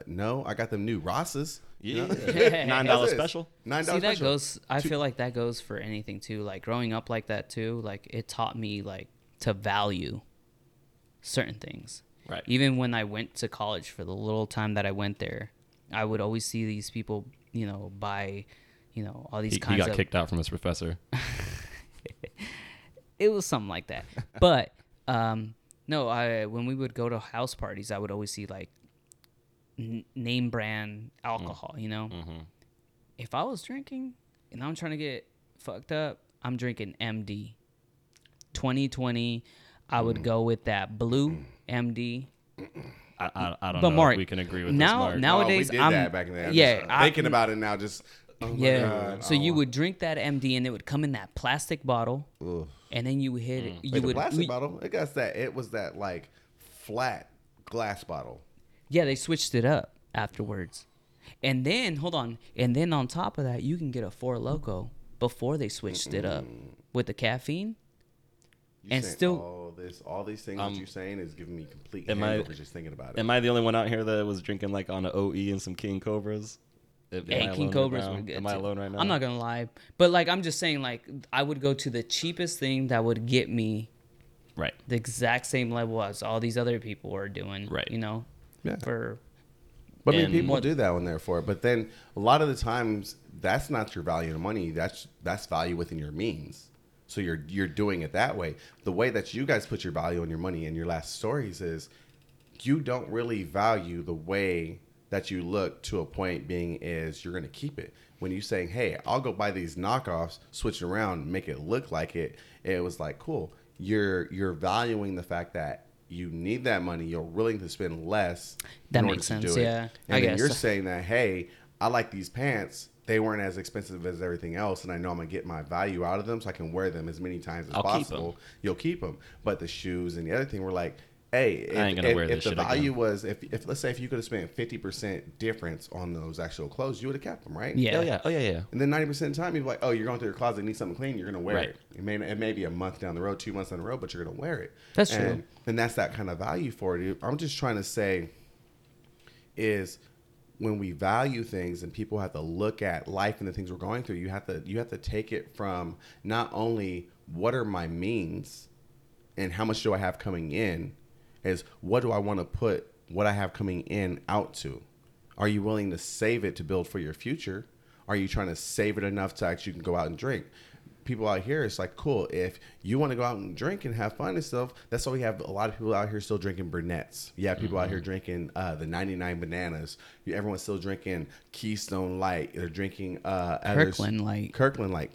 No, I got them new Rosses. Yeah. $9 special. $9 special. I feel like that goes for anything too. Like growing up like that too, like it taught me like to value certain things. Right. Even when I went to college for the little time that I went there, I would always see these people, buy, all these kinds of... He got kicked out from his professor. It was something like that. But, no, when we would go to house parties, I would always see, like, name brand alcohol, Mm-hmm. If I was drinking and I'm trying to get fucked up, I'm drinking MD. 2020, I would go with that blue MD. I don't know Mark, if we can agree with now, this, Mark. Nowadays, we did that back in the day. Yeah, I'm thinking about it now. Just God, so you would drink that MD, and it would come in that plastic bottle, Oof. And then you would hit it. You Wait, would the plastic bottle. I guess that it was that like flat glass bottle. Yeah, they switched it up afterwards, and then and then on top of that, you can get a Four Loko before they switched it up with the caffeine. You're and still all these things that you're saying is giving me complete hangover just thinking about it. Am I the only one out here that was drinking like on an OE and some King Cobras? King Cobras were good. Am I alone right now? I'm not gonna lie, but like I'm just saying, like I would go to the cheapest thing that would get me right the exact same level as all these other people are doing. Right, yeah. But I mean, people do that when they're for it. But then a lot of the times, that's not your value in money. That's value within your means. So you're doing it that way. The way that you guys put your value on your money in your last stories is you don't really value the way that you look to a point being is you're going to keep it. When you're saying, hey, I'll go buy these knockoffs, switch around, make it look like it. It was like, cool. You're valuing the fact that you need that money. You're willing to spend less. That makes sense. Yeah. And then you're saying that, hey, I like these pants. They weren't as expensive as everything else, and I know I'm going to get my value out of them so I can wear them as many times as possible. You'll keep them. But the shoes and the other thing were like, hey, if the value was, if let's say if you could have spent 50% difference on those actual clothes, you would have kept them, right? Yeah. Oh, yeah. And then 90% of the time, you'd be like, oh, you're going through your closet, need something clean, you're going to wear it. It may be a month down the road, 2 months down the road, but you're going to wear it. That's true. And that's that kind of value for it. I'm just trying to say is when we value things and people have to look at life and the things we're going through, you have to take it from not only what are my means and how much do I have coming in, is what do I want to put what I have coming in out to? Are you willing to save it to build for your future? Are you trying to save it enough to actually can go out and drink? People out here, it's like, cool, if you want to go out and drink and have fun and stuff, that's why we have a lot of people out here still drinking Burnett's. You have people out here drinking the 99 Bananas. Everyone's still drinking Keystone Light. They're drinking Kirkland Light.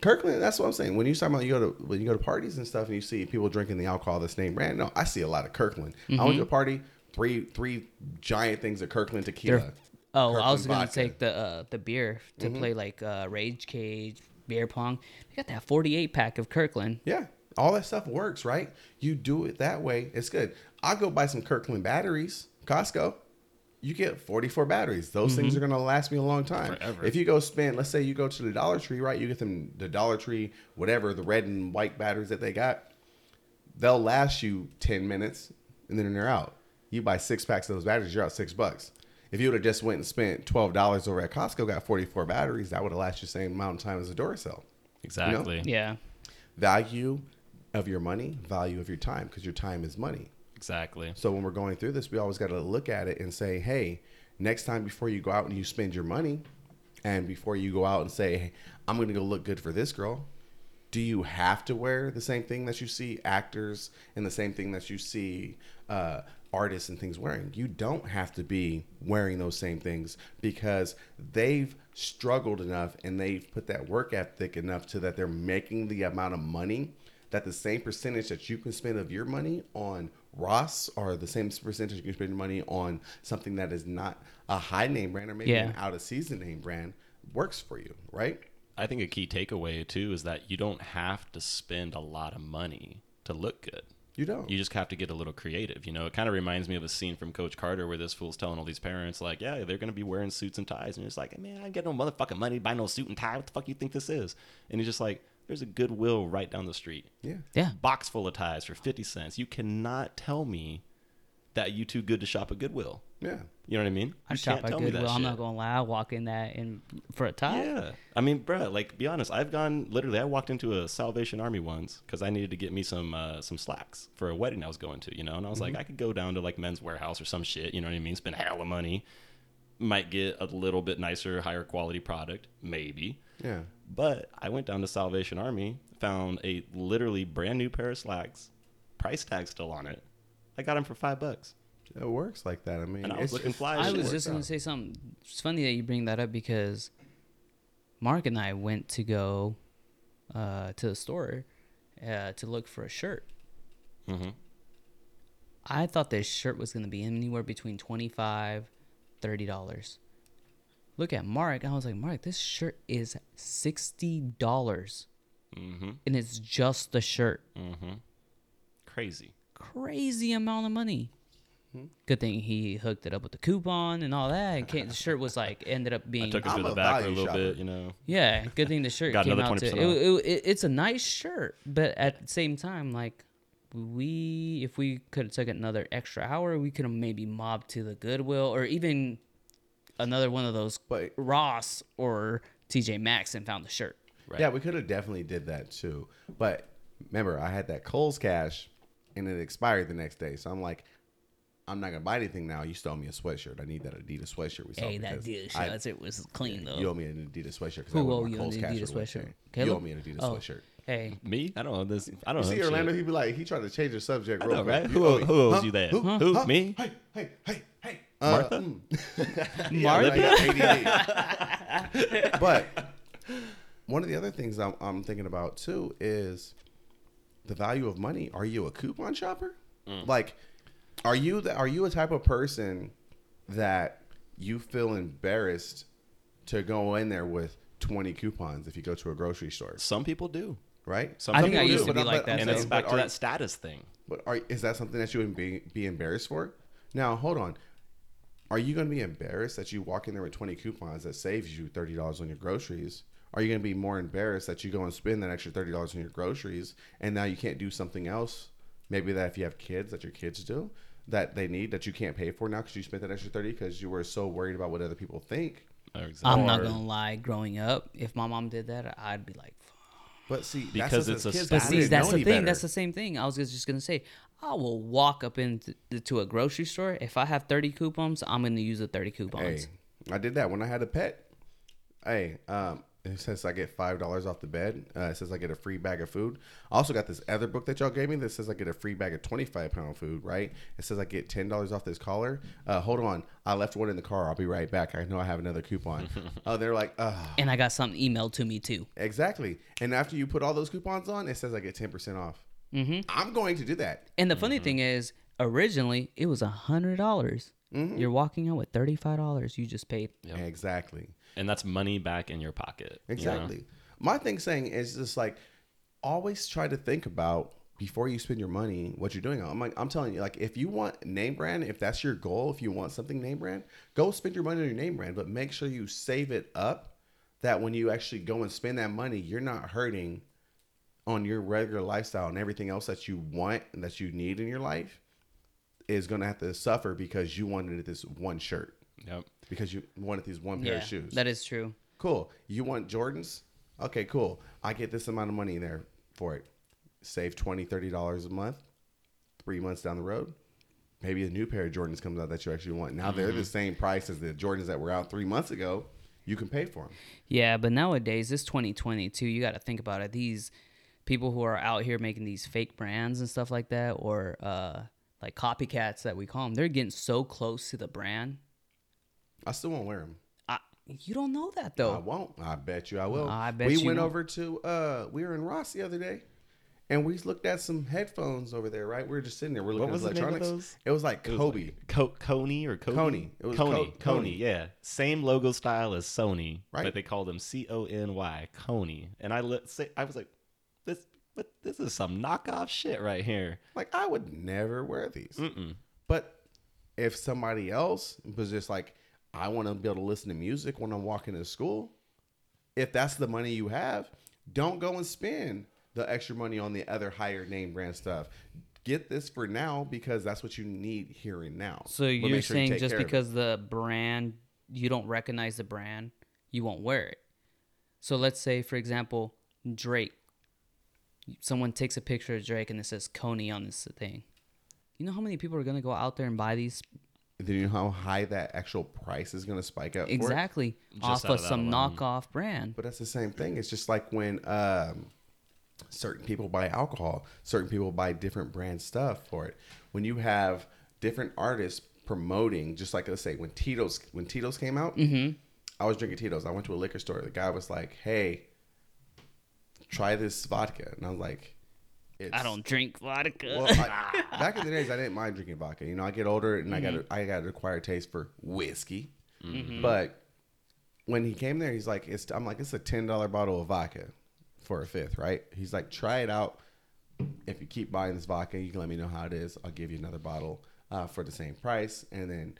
Kirkland, that's what I'm saying. When you talk about when you go to parties and stuff and you see people drinking the alcohol that's named brand, no, I see a lot of Kirkland. Mm-hmm. I went to a party, three giant things of Kirkland tequila. Kirkland I was going to take the beer to play like Rage Cage, beer pong. They got that 48 pack of Kirkland. Yeah, all that stuff works, right? You do it that way, it's good. I'll go buy some Kirkland batteries, Costco. You get 44 batteries. Those things are going to last me a long time. Forever. If you go spend, let's say you go to the Dollar Tree, right? You get them the Dollar Tree, whatever, the red and white batteries that they got. They'll last you 10 minutes and then they're out. You buy 6 packs of those batteries, you're out $6. If you would have just went and spent $12 over at Costco, got 44 batteries, that would have lasted you the same amount of time as a Duracell. Exactly. You know? Yeah. Value of your money, value of your time, because your time is money. Exactly. So when we're going through this, we always got to look at it and say, hey, next time before you go out and you spend your money and before you go out and say, hey, I'm going to go look good for this girl, do you have to wear the same thing that you see actors and the same thing that you see artists and things wearing? You don't have to be wearing those same things because they've struggled enough and they've put that work ethic enough to that they're making the amount of money that the same percentage that you can spend of your money on Ross or the same percentage you can spend money on something that is not a high name brand or maybe an out of season name brand works for you, right? I think a key takeaway too is that you don't have to spend a lot of money to look good. You don't. You just have to get a little creative. You know, it kind of reminds me of a scene from Coach Carter where this fool's telling all these parents, like, yeah, they're going to be wearing suits and ties. And it's like, hey, man, I didn't get no motherfucking money to buy no suit and tie. What the fuck you think this is? And he's just like, there's a Goodwill right down the street. Yeah. Box full of ties for 50 cents. You cannot tell me that you too good to shop at Goodwill. Yeah. You know what I mean? I shop at Goodwill. I'm not going to lie. I walk in that in for a tie. Yeah. I mean, bro, like, be honest. I've gone, literally, I walked into a Salvation Army once because I needed to get me some slacks for a wedding I was going to, you know? And I was like, I could go down to, like, Men's Warehouse or some shit, you know what I mean? Spend a hell of money. Might get a little bit nicer, higher quality product, maybe. Yeah. But I went down to Salvation Army, found a literally brand new pair of slacks, price tag still on it. I got them for $5. It works like that. I mean, and I was looking fly. I was just going to say something. It's funny that you bring that up because Mark and I went to go to the store to look for a shirt. Mm-hmm. I thought this shirt was going to be anywhere between $25, $30. Look at Mark. I was like, Mark, this shirt is $60. Mm-hmm. And it's just the shirt. Mm-hmm. Crazy amount of money. Mm-hmm. Good thing he hooked it up with the coupon and all that. And the shirt was like, ended up being. I took it to the back for a little bit, you know. Yeah, good thing the shirt got came another 20% out. It's a nice shirt, but at the same time, like, if we could have took another extra hour, we could have maybe mobbed to the Goodwill or even another one of those Ross or TJ Maxx and found the shirt. Right. Yeah, we could have definitely did that too. But remember, I had that Kohl's cash and it expired the next day. So I'm like, I'm not going to buy anything now. You still owe me a sweatshirt. I need that Adidas sweatshirt. We saw that Adidas sweatshirt was clean, though. You owe me an Adidas sweatshirt. Who owe you an Adidas sweatshirt? You owe me an Adidas sweatshirt. Hey. Me? I don't know this. I don't know. You see Orlando, he'd be like, he tried to change the subject real quick. Right? Who owes you that? Who? Me? Hey. Martha? Martha? But one of the other things I'm thinking about, too, is the value of money. Are you a coupon shopper? Like, are you a type of person that you feel embarrassed to go in there with 20 coupons if you go to a grocery store? Some people do, right? I used to be like that. And it's back to that status thing. But is that something that you would be embarrassed for? Now, hold on. Are you going to be embarrassed that you walk in there with 20 coupons that saves you $30 on your groceries? Are you going to be more embarrassed that you go and spend that extra $30 on your groceries and now you can't do something else? Maybe that if you have kids, that your kids do, that they need, that you can't pay for now because you spent that extra $30 because you were so worried about what other people think. Exactly. I'm not going to lie. Growing up, if my mom did that, I'd be like, fuck. But see, because it's a kids. But see, that's the thing. Better. That's the same thing. I was just going to say, I will walk up into a grocery store. If I have 30 coupons, I'm going to use the 30 coupons. Hey, I did that when I had a pet. Hey, since I get $5 off the bed, it says I get a free bag of food. I also got this other book that y'all gave me that says I get a free bag of 25-pound food, right? It says I get $10 off this collar. Hold on. I left one in the car. I'll be right back. I know I have another coupon. Oh, they're like, ugh. And I got something emailed to me, too. Exactly. And after you put all those coupons on, it says I get 10% off. Mm-hmm. I'm going to do that. And the funny thing is, originally, it was $100. Mm-hmm. You're walking out with $35 you just paid. Yep. Exactly. And that's money back in your pocket. Exactly. You know? My thing saying is just like, always try to think about before you spend your money, what you're doing. I'm telling you, like, if you want name brand, if that's your goal, if you want something name brand, go spend your money on your name brand, but make sure you save it up that when you actually go and spend that money, you're not hurting on your regular lifestyle and everything else that you want and that you need in your life is going to have to suffer because you wanted this one shirt. Yep. Because you wanted these one pair of shoes. That is true. Cool. You want Jordans? Okay, cool. I get this amount of money in there for it. Save $20, $30 a month. 3 months down the road, maybe a new pair of Jordans comes out that you actually want. Now they're the same price as the Jordans that were out 3 months ago. You can pay for them. Yeah, but nowadays, it's 2022. You got to think about it. These people who are out here making these fake brands and stuff like that, or like copycats that we call them, they're getting so close to the brand. I still won't wear them. You don't know that, though. I won't. I bet you I will. We were in Ross the other day, and we looked at some headphones over there, right? We were just sitting there. We're looking at electronics. Those? It was like Kobe. Kony or Kobe? Kony. It was Kony, yeah. Same logo style as Sony, right? But they called them Cony, Kony. And I was like, this is some knockoff shit right here. Like, I would never wear these. Mm-mm. But if somebody else was just like, I want to be able to listen to music when I'm walking to school. If that's the money you have, don't go and spend the extra money on the other higher name brand stuff. Get this for now because that's what you need here and now. So you're saying just because the brand, you don't recognize the brand, you won't wear it. So let's say, for example, Drake. Someone takes a picture of Drake and it says Kony on this thing. You know how many people are going to go out there and buy these? Do you know how high that actual price is going to spike up? Exactly. Off of some knockoff brand. But that's the same thing. It's just like when certain people buy alcohol, certain people buy different brand stuff for it. When you have different artists promoting, just like let's say when Tito's came out, I was drinking Tito's. I went to a liquor store. The guy was like, "Hey, try this vodka," and I was like, I don't drink vodka. Well, back in the days, I didn't mind drinking vodka. You know, I get older and I got an acquired taste for whiskey. Mm-hmm. But when he came there, he's like, it's a $10 bottle of vodka for a fifth, right? He's like, try it out. If you keep buying this vodka, you can let me know how it is. I'll give you another bottle for the same price. And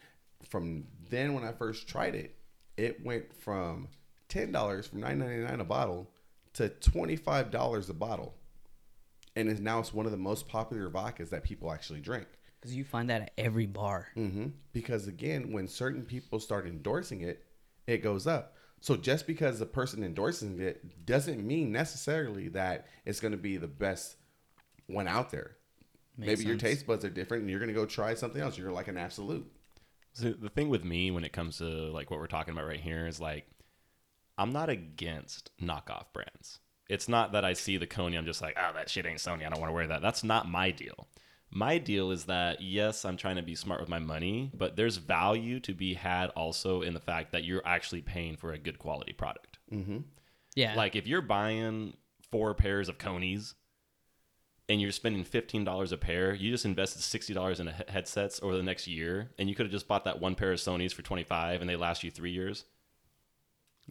then when I first tried it, it went from $10 from $9.99 a bottle to $25 a bottle. And it's now one of the most popular vodkas that people actually drink. Because you find that at every bar. Mm-hmm. Because, again, when certain people start endorsing it, it goes up. So just because the person endorsing it doesn't mean necessarily that it's going to be the best one out there. Maybe your taste buds are different and you're going to go try something else. You're like an absolute. So the thing with me when it comes to like what we're talking about right here is like, I'm not against knockoff brands. It's not that I see the Kony, I'm just like, oh, that shit ain't Sony. I don't want to wear that. That's not my deal. My deal is that, yes, I'm trying to be smart with my money, but there's value to be had also in the fact that you're actually paying for a good quality product. Mm-hmm. Yeah. Like if you're buying 4 pairs of Konys and you're spending $15 a pair, you just invested $60 in headsets over the next year, and you could have just bought that one pair of Sonys for $25 and they last you 3 years.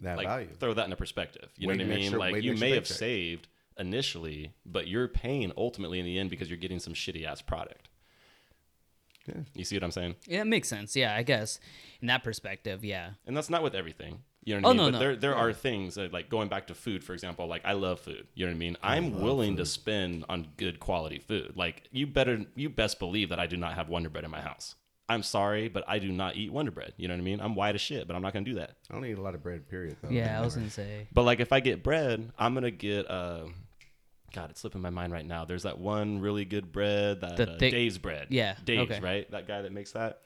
That like, value. Throw that into perspective. You know what I mean? Sure, like you may have saved initially, but you're paying ultimately in the end because you're getting some shitty ass product. Yeah. You see what I'm saying? Yeah, it makes sense. Yeah, I guess in that perspective, yeah. And that's not with everything. You know what I mean? No, but there are things that, like going back to food, for example, like I love food. You know what I mean? I'm willing to spend on good quality food. Like you best believe that I do not have Wonder Bread in my house. I'm sorry, but I do not eat Wonder Bread. You know what I mean? I'm white as shit, but I'm not going to do that. I don't eat a lot of bread, period. Though. Yeah, I was going to say. But like if I get bread, I'm going to get, God, it's slipping my mind right now. There's that one really good bread, that Dave's bread. Yeah. Dave's, okay. Right? That guy that makes that.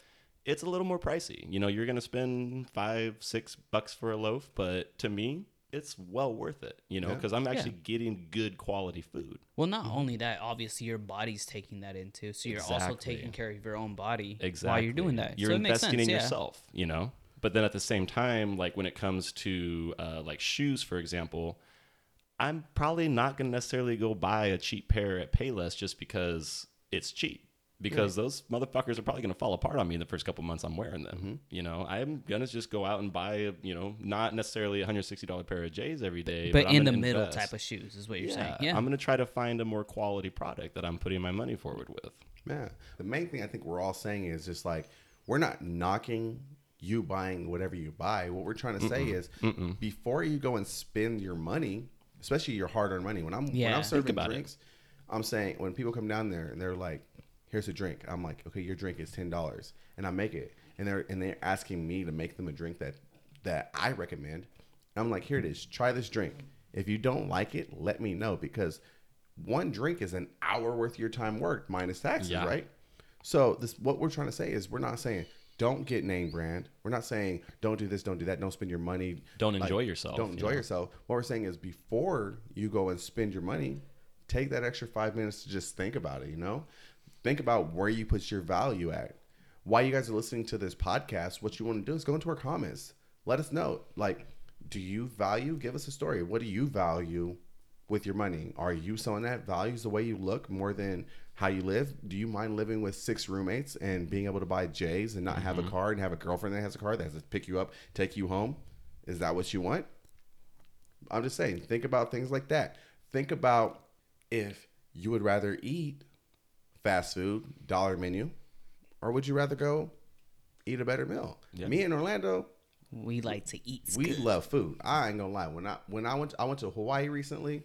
It's a little more pricey. You know, you're going to spend $5-$6 for a loaf, but to me, it's well worth it, you know, because I'm actually getting good quality food. Well, not only that, obviously your body's taking that into, so you're also taking care of your own body while you're doing that. You're investing in yourself, you know, but then at the same time, like when it comes to like shoes, for example, I'm probably not going to necessarily go buy a cheap pair at Payless just because it's cheap. Because those motherfuckers are probably going to fall apart on me in the first couple months I'm wearing them. Mm-hmm. You know, I'm going to just go out and buy, not necessarily $160 pair of J's every day. But in the middle type of shoes is what you're saying. Yeah. I'm going to try to find a more quality product that I'm putting my money forward with. Yeah. The main thing I think we're all saying is just like, we're not knocking you buying whatever you buy. What we're trying to say is before you go and spend your money, especially your hard earned money, when I'm serving drinks, I'm saying when people come down there and they're like, here's a drink. I'm like, okay, your drink is $10, and I make it, and they're asking me to make them a drink that I recommend. And I'm like, here it is. Try this drink. If you don't like it, let me know, because one drink is an hour worth of your time worked minus taxes, right? So what we're trying to say is we're not saying don't get name brand. We're not saying don't do this, don't do that, don't spend your money, don't enjoy yourself. What we're saying is before you go and spend your money, take that extra 5 minutes to just think about it. Think about where you put your value at. While you guys are listening to this podcast, what you want to do is go into our comments. Let us know. Like, do you value? Give us a story. What do you value with your money? Are you someone that values the way you look more than how you live? Do you mind living with 6 roommates and being able to buy J's and not have a car and have a girlfriend that has a car that has to pick you up, take you home? Is that what you want? I'm just saying, think about things like that. Think about if you would rather eat fast food, dollar menu, or would you rather go eat a better meal? Yep. Me in Orlando, we like to eat. We love food. I ain't gonna lie. When I went to Hawaii recently,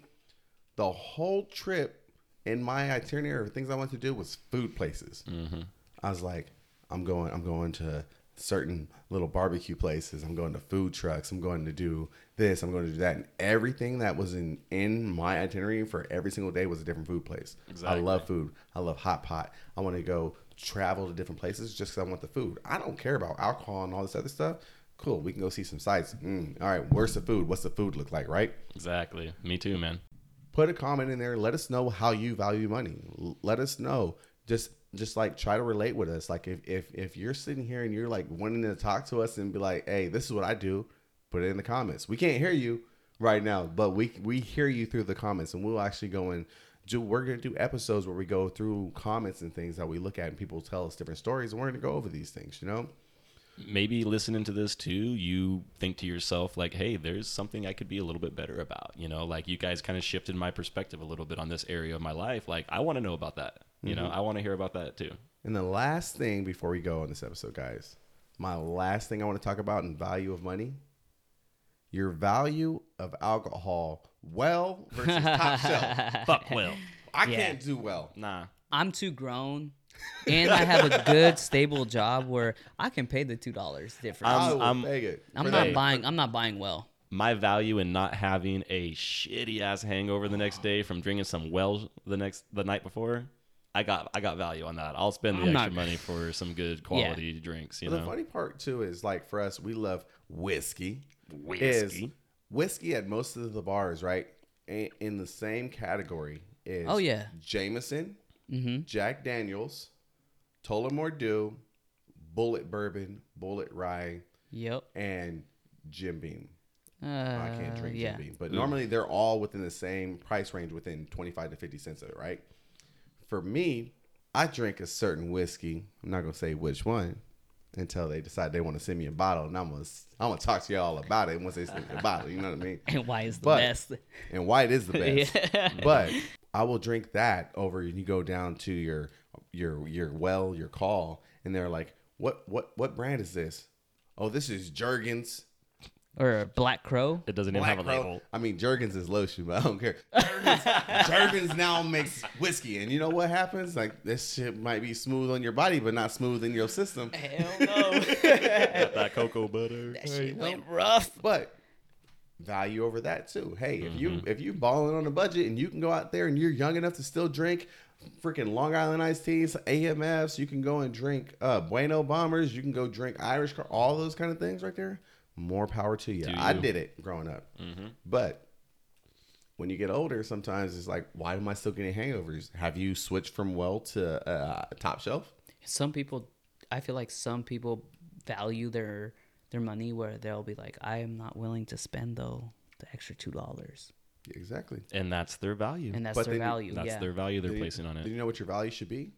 the whole trip in my itinerary of things I wanted to do was food places. Mm-hmm. I was like, I'm going to certain little barbecue places. I'm going to food trucks. I'm going to do this. I'm going to do that. And everything that was in my itinerary for every single day was a different food place. Exactly. I love food. I love hot pot. I want to go travel to different places just because I want the food. I don't care about alcohol and all this other stuff. Cool. We can go see some sights. All right. Where's the food? What's the food look like, right? Exactly. Me too, man. Put a comment in there. Let us know how you value money. Let us know. Just like try to relate with us. Like if you're sitting here and you're like wanting to talk to us and be like, hey, this is what I do, put it in the comments. We can't hear you right now, but we hear you through the comments, and we'll actually go and we're going to do episodes where we go through comments and things that we look at and people tell us different stories, and we're going to go over these things, Maybe listening to this too, you think to yourself like, hey, there's something I could be a little bit better about, like you guys kind of shifted my perspective a little bit on this area of my life. Like I want to know about that. I want to hear about that too. And the last thing before we go on this episode, guys, my last thing I want to talk about in value of money, your value of alcohol well versus top shelf. Fuck well. I can't do well. Nah. I'm too grown. And I have a good, stable job where I can pay the $2 difference. I'm not buying well. My value in not having a shitty ass hangover the next day from drinking some well the night before I got value on that. I'll spend the extra money for some good quality drinks. You know? The funny part too is, like, for us, we love whiskey. Whiskey at most of the bars, right? In the same category is Jameson, Jack Daniels, Tullamore Dew, Bullet Bourbon, Bullet Rye, and Jim Beam. I can't drink Jim Beam, but normally they're all within the same price range, within 25 to 50 cents of it, right? For me, I drink a certain whiskey. I'm not gonna say which one until they decide they want to send me a bottle, and I'm gonna talk to y'all about it once they send me a bottle. You know what I mean? And why it's the best? And why it is the best? But I will drink that over. And you go down to your call, and they're like, what brand is this? Oh, this is Jergens. Or Black Crow. It doesn't even have a label. I mean, Jergens is lotion, but I don't care. Jergens now makes whiskey. And you know what happens? Like, this shit might be smooth on your body, but not smooth in your system. Hell no. Got that cocoa butter. That shit went rough. But value over that, too. Hey, if you balling on a budget and you can go out there and you're young enough to still drink freaking Long Island iced teas, AMFs, you can go and drink Bueno Bombers. You can go drink Irish car, all those kind of things right there. More power to you. I did it growing up. Mm-hmm. But when you get older, sometimes it's like, why am I still getting hangovers? Have you switched from Well to Top Shelf? Some people, I feel like some people value their money where they'll be like, I am not willing to spend, though, the extra $2. Exactly. And that's their value. That's their value they're placing on it. Do you know what your value should be?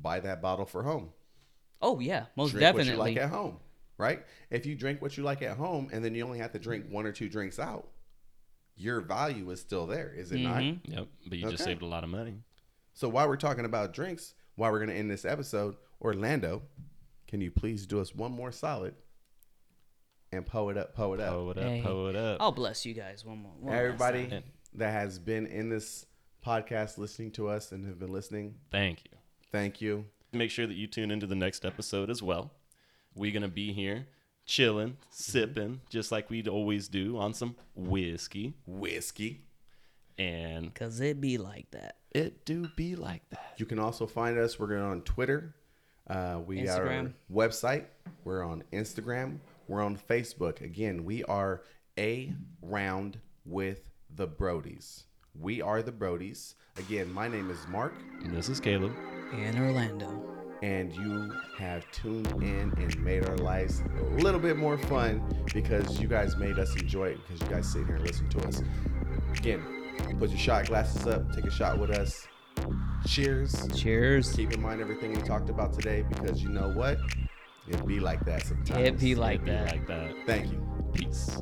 Buy that bottle for home. Oh, yeah. Most definitely. Drink what you like at home. Right? If you drink what you like at home and then you only have to drink one or two drinks out, your value is still there, is it not? Yep. But you just saved a lot of money. So while we're talking about drinks, while we're going to end this episode, Orlando, can you please do us one more solid and po it up? I'll bless you guys one more. Everybody that has been in this podcast listening to us and have been listening, thank you. Make sure that you tune into the next episode as well. We're going to be here chilling, sipping, just like we always do, on some whiskey. And because it be like that. It do be like that. You can also find us. We're on Twitter. We got our website. We're on Instagram. We're on Facebook. Again, we are A Round With The Brodies. We are The Brodies. Again, my name is Mark. And this is Caleb. And Orlando. And you have tuned in and made our lives a little bit more fun because you guys made us enjoy it, because you guys sit here and listen to us. Again, put your shot glasses up, take a shot with us. Cheers. Keep in mind everything we talked about today, because you know what? It be like that sometimes. It be like that. Thank you. Peace.